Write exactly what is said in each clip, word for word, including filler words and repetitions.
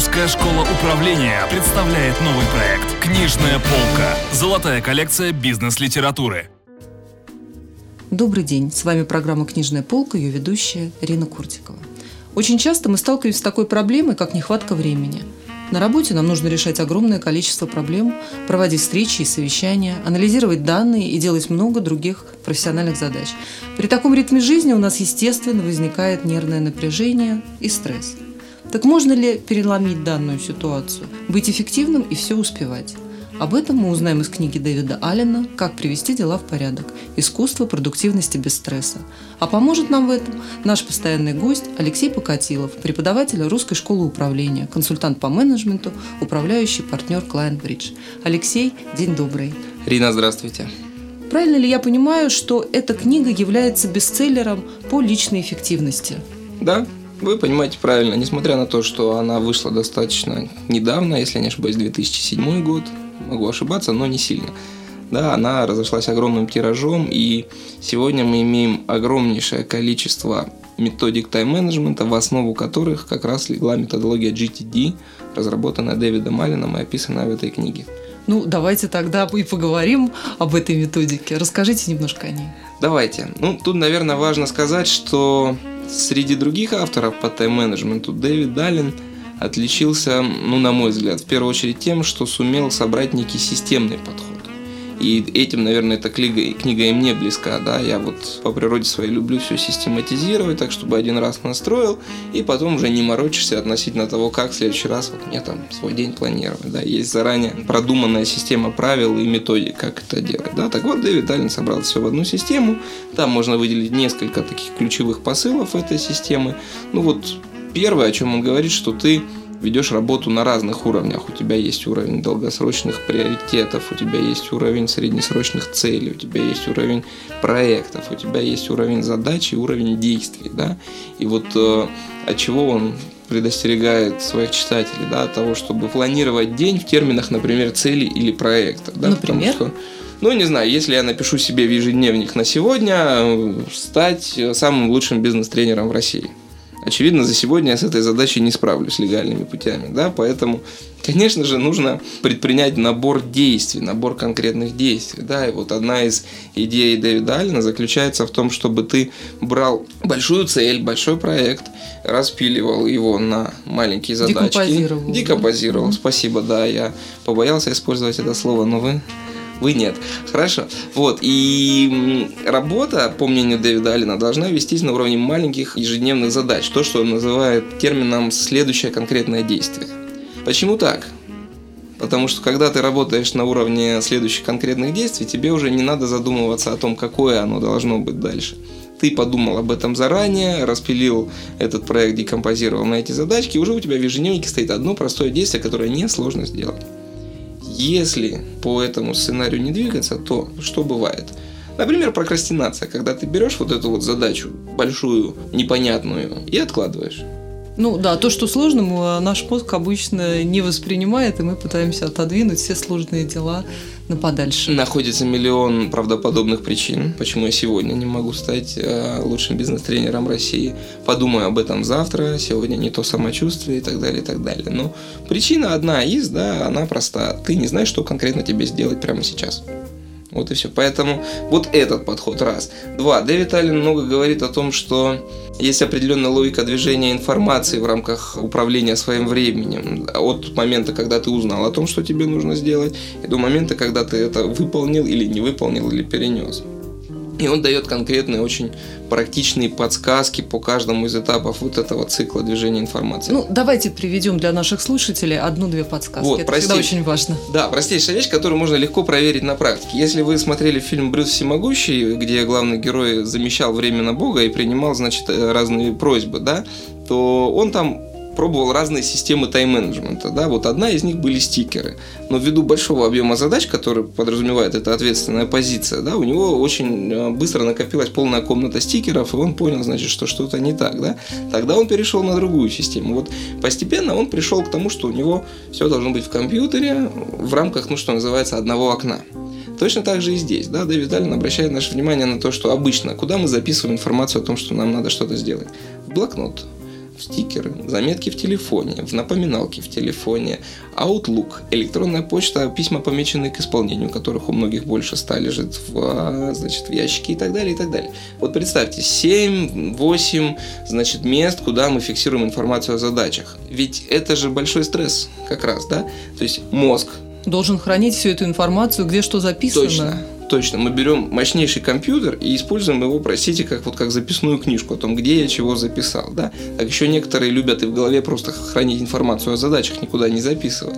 Русская школа управления представляет новый проект «Книжная полка». Золотая коллекция бизнес-литературы. Добрый день. С вами программа «Книжная полка», ее ведущая Ирина Куртикова. Очень часто мы сталкиваемся с такой проблемой, как нехватка времени. На работе нам нужно решать огромное количество проблем, проводить встречи и совещания, анализировать данные и делать много других профессиональных задач. При таком ритме жизни у нас, естественно, возникает нервное напряжение и стресс. Так можно ли переломить данную ситуацию, быть эффективным и все успевать? Об этом мы узнаем из книги Дэвида Аллена «Как привести дела в порядок. Искусство продуктивности без стресса». А поможет нам в этом наш постоянный гость Алексей Покотилов, преподаватель Русской школы управления, консультант по менеджменту, управляющий партнер Client Bridge. Алексей, день добрый. Ирина, здравствуйте. Правильно ли я понимаю, что эта книга является бестселлером по личной эффективности? Да. Вы понимаете правильно. Несмотря на то, что она вышла достаточно недавно, если я не ошибаюсь, две тысячи седьмой год, могу ошибаться, но не сильно. Да, она разошлась огромным тиражом, и сегодня мы имеем огромнейшее количество методик тайм-менеджмента, в основу которых как раз легла методология джи ти ди, разработанная Дэвидом Алленом и описанная в этой книге. Ну, давайте тогда и поговорим об этой методике. Расскажите немножко о ней. Давайте. Ну, тут, наверное, важно сказать, что среди других авторов по тайм-менеджменту Дэвид Аллен отличился, ну, на мой взгляд, в первую очередь тем, что сумел собрать некий системный подход. И этим, наверное, эта книга, книга и мне близка. Да? Я вот по природе своей люблю все систематизировать, так, чтобы один раз настроил, и потом уже не морочишься относительно того, как в следующий раз вот мне там свой день планировать. Да? Есть заранее продуманная система правил и методик, как это делать. Да? Так вот, Дэвид Аллен собрал все в одну систему. Там можно выделить несколько таких ключевых посылов этой системы. Ну вот, первое, о чем он говорит, что ты ведешь работу на разных уровнях. У тебя есть уровень долгосрочных приоритетов, у тебя есть уровень среднесрочных целей, у тебя есть уровень проектов, у тебя есть уровень задач и уровень действий. Да? И вот э, от чего он предостерегает своих читателей, да, от того, чтобы планировать день в терминах, например, цели или проекта. Да? Например? Потому что, ну, не знаю, если я напишу себе в ежедневник на сегодня стать самым лучшим бизнес-тренером в России. Очевидно, за сегодня я с этой задачей не справлюсь легальными путями, да, поэтому, конечно же, нужно предпринять набор действий, набор конкретных действий, да, и вот одна из идей Дэвида Аллена заключается в том, чтобы ты брал большую цель, большой проект, распиливал его на маленькие задачки. Декомпозировал. Декомпозировал, да? Спасибо, да, я побоялся использовать это слово, но вы... Вы нет. Хорошо. Вот. И работа, по мнению Дэвида Аллена, должна вестись на уровне маленьких ежедневных задач. То, что он называет термином «следующее конкретное действие». Почему так? Потому что, когда ты работаешь на уровне следующих конкретных действий, тебе уже не надо задумываться о том, какое оно должно быть дальше. Ты подумал об этом заранее, распилил этот проект, декомпозировал на эти задачки, и уже у тебя в ежедневнике стоит одно простое действие, которое несложно сделать. Если по этому сценарию не двигаться, то что бывает? Например, прокрастинация, когда ты берешь вот эту вот задачу большую, непонятную, и откладываешь. Ну да, то, что сложным, наш мозг обычно не воспринимает, и мы пытаемся отодвинуть все сложные дела на подальше. Находится миллион правдоподобных причин, почему я сегодня не могу стать лучшим бизнес-тренером России. Подумаю об этом завтра, сегодня не то самочувствие и так далее, и так далее. Но причина одна из, да, она проста. Ты не знаешь, что конкретно тебе сделать прямо сейчас. Вот и все. Поэтому вот этот подход. Раз. Два. Дэвид Аллен много говорит о том, что есть определенная логика движения информации в рамках управления своим временем. От момента, когда ты узнал о том, что тебе нужно сделать, и до момента, когда ты это выполнил или не выполнил, или перенес. И он дает конкретные, очень практичные подсказки по каждому из этапов вот этого цикла движения информации. Ну, давайте приведем для наших слушателей одну-две подсказки. Вот, это простей... всегда очень важно. Да, простейшая вещь, которую можно легко проверить на практике. Если вы смотрели фильм «Брюс Всемогущий», где главный герой замещал время на Бога и принимал, значит, разные просьбы, да, то он там пробовал разные системы тайм-менеджмента. Да? Вот одна из них были стикеры. Но ввиду большого объема задач, который подразумевает эта ответственная позиция, да, у него очень быстро накопилась полная комната стикеров, и он понял, значит, что что-то не так. Да? Тогда он перешел на другую систему. Вот постепенно он пришел к тому, что у него все должно быть в компьютере в рамках, ну, что называется, одного окна. Точно так же и здесь. Да? Дэвид Аллен обращает наше внимание на то, что обычно, куда мы записываем информацию о том, что нам надо что-то сделать? В блокнот. стикеры, заметки в телефоне, в напоминалке в телефоне, Outlook, электронная почта, письма, помеченные к исполнению, которых у многих больше ста лежит в, значит, в ящике и так далее, и так далее. Вот представьте, семь-восемь, значит, мест, куда мы фиксируем информацию о задачах. Ведь это же большой стресс как раз, да? То есть мозг должен хранить всю эту информацию, где что записано. Точно. Точно, мы берем мощнейший компьютер и используем его, простите, как, вот, как записную книжку о том, где я чего записал. Да? Так еще некоторые любят и в голове просто хранить информацию о задачах, никуда не записывая.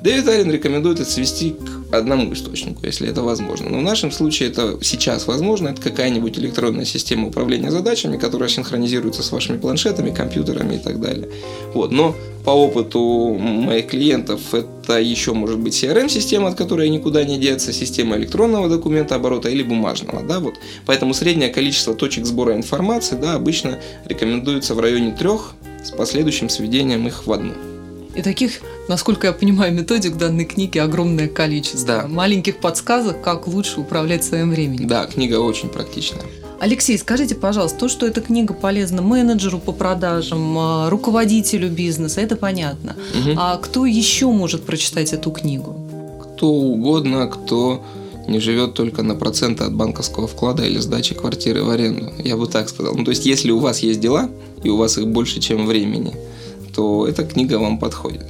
Дэвид Аллен рекомендует это свести к одному источнику, если это возможно. Но в нашем случае это сейчас возможно. Это какая-нибудь электронная система управления задачами, которая синхронизируется с вашими планшетами, компьютерами и так далее. Вот. Но по опыту моих клиентов это еще может быть си ар эм-система, от которой никуда не деться, система электронного документа оборота или бумажного. Да, вот. Поэтому среднее количество точек сбора информации, да, обычно рекомендуется в районе трех с последующим сведением их в одну. И таких, насколько я понимаю, методик данной книги огромное количество. Да. Маленьких подсказок, как лучше управлять своим временем. Да, книга очень практичная. Алексей, скажите, пожалуйста, то, что эта книга полезна менеджеру по продажам, руководителю бизнеса, это понятно. Угу. А кто еще может прочитать эту книгу? Кто угодно, кто не живет только на проценты от банковского вклада или сдачи квартиры в аренду. Я бы так сказал. Ну, то есть, если у вас есть дела, и у вас их больше, чем времени, то эта книга вам подходит.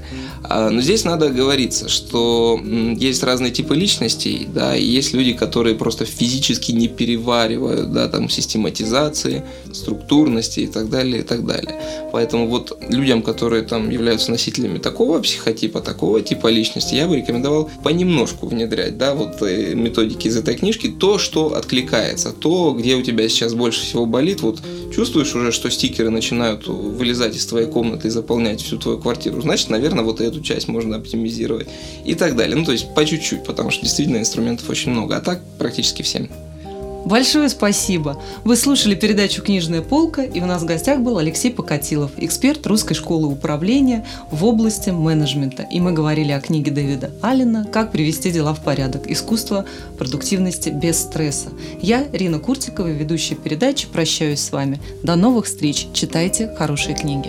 Но здесь надо оговориться, что есть разные типы личностей, да, и есть люди, которые просто физически не переваривают, да, там, систематизации, структурности и так далее, и так далее. Поэтому вот людям, которые там являются носителями такого психотипа, такого типа личности, я бы рекомендовал понемножку внедрять, да, вот методики из этой книжки, то, что откликается, то, где у тебя сейчас больше всего болит. Вот чувствуешь уже, что стикеры начинают вылезать из твоей комнаты и заполнять всю твою квартиру, значит, наверное, вот это эту часть можно оптимизировать и так далее. Ну, то есть по чуть-чуть, потому что действительно инструментов очень много, а так практически всем. Большое спасибо. Вы слушали передачу «Книжная полка», и у нас в гостях был Алексей Покотилов, эксперт Русской школы управления в области менеджмента. И мы говорили о книге Дэвида Аллена «Как привести дела в порядок. Искусство продуктивности без стресса». Я, Ирина Куртикова, ведущая передачи, прощаюсь с вами. До новых встреч. Читайте хорошие книги.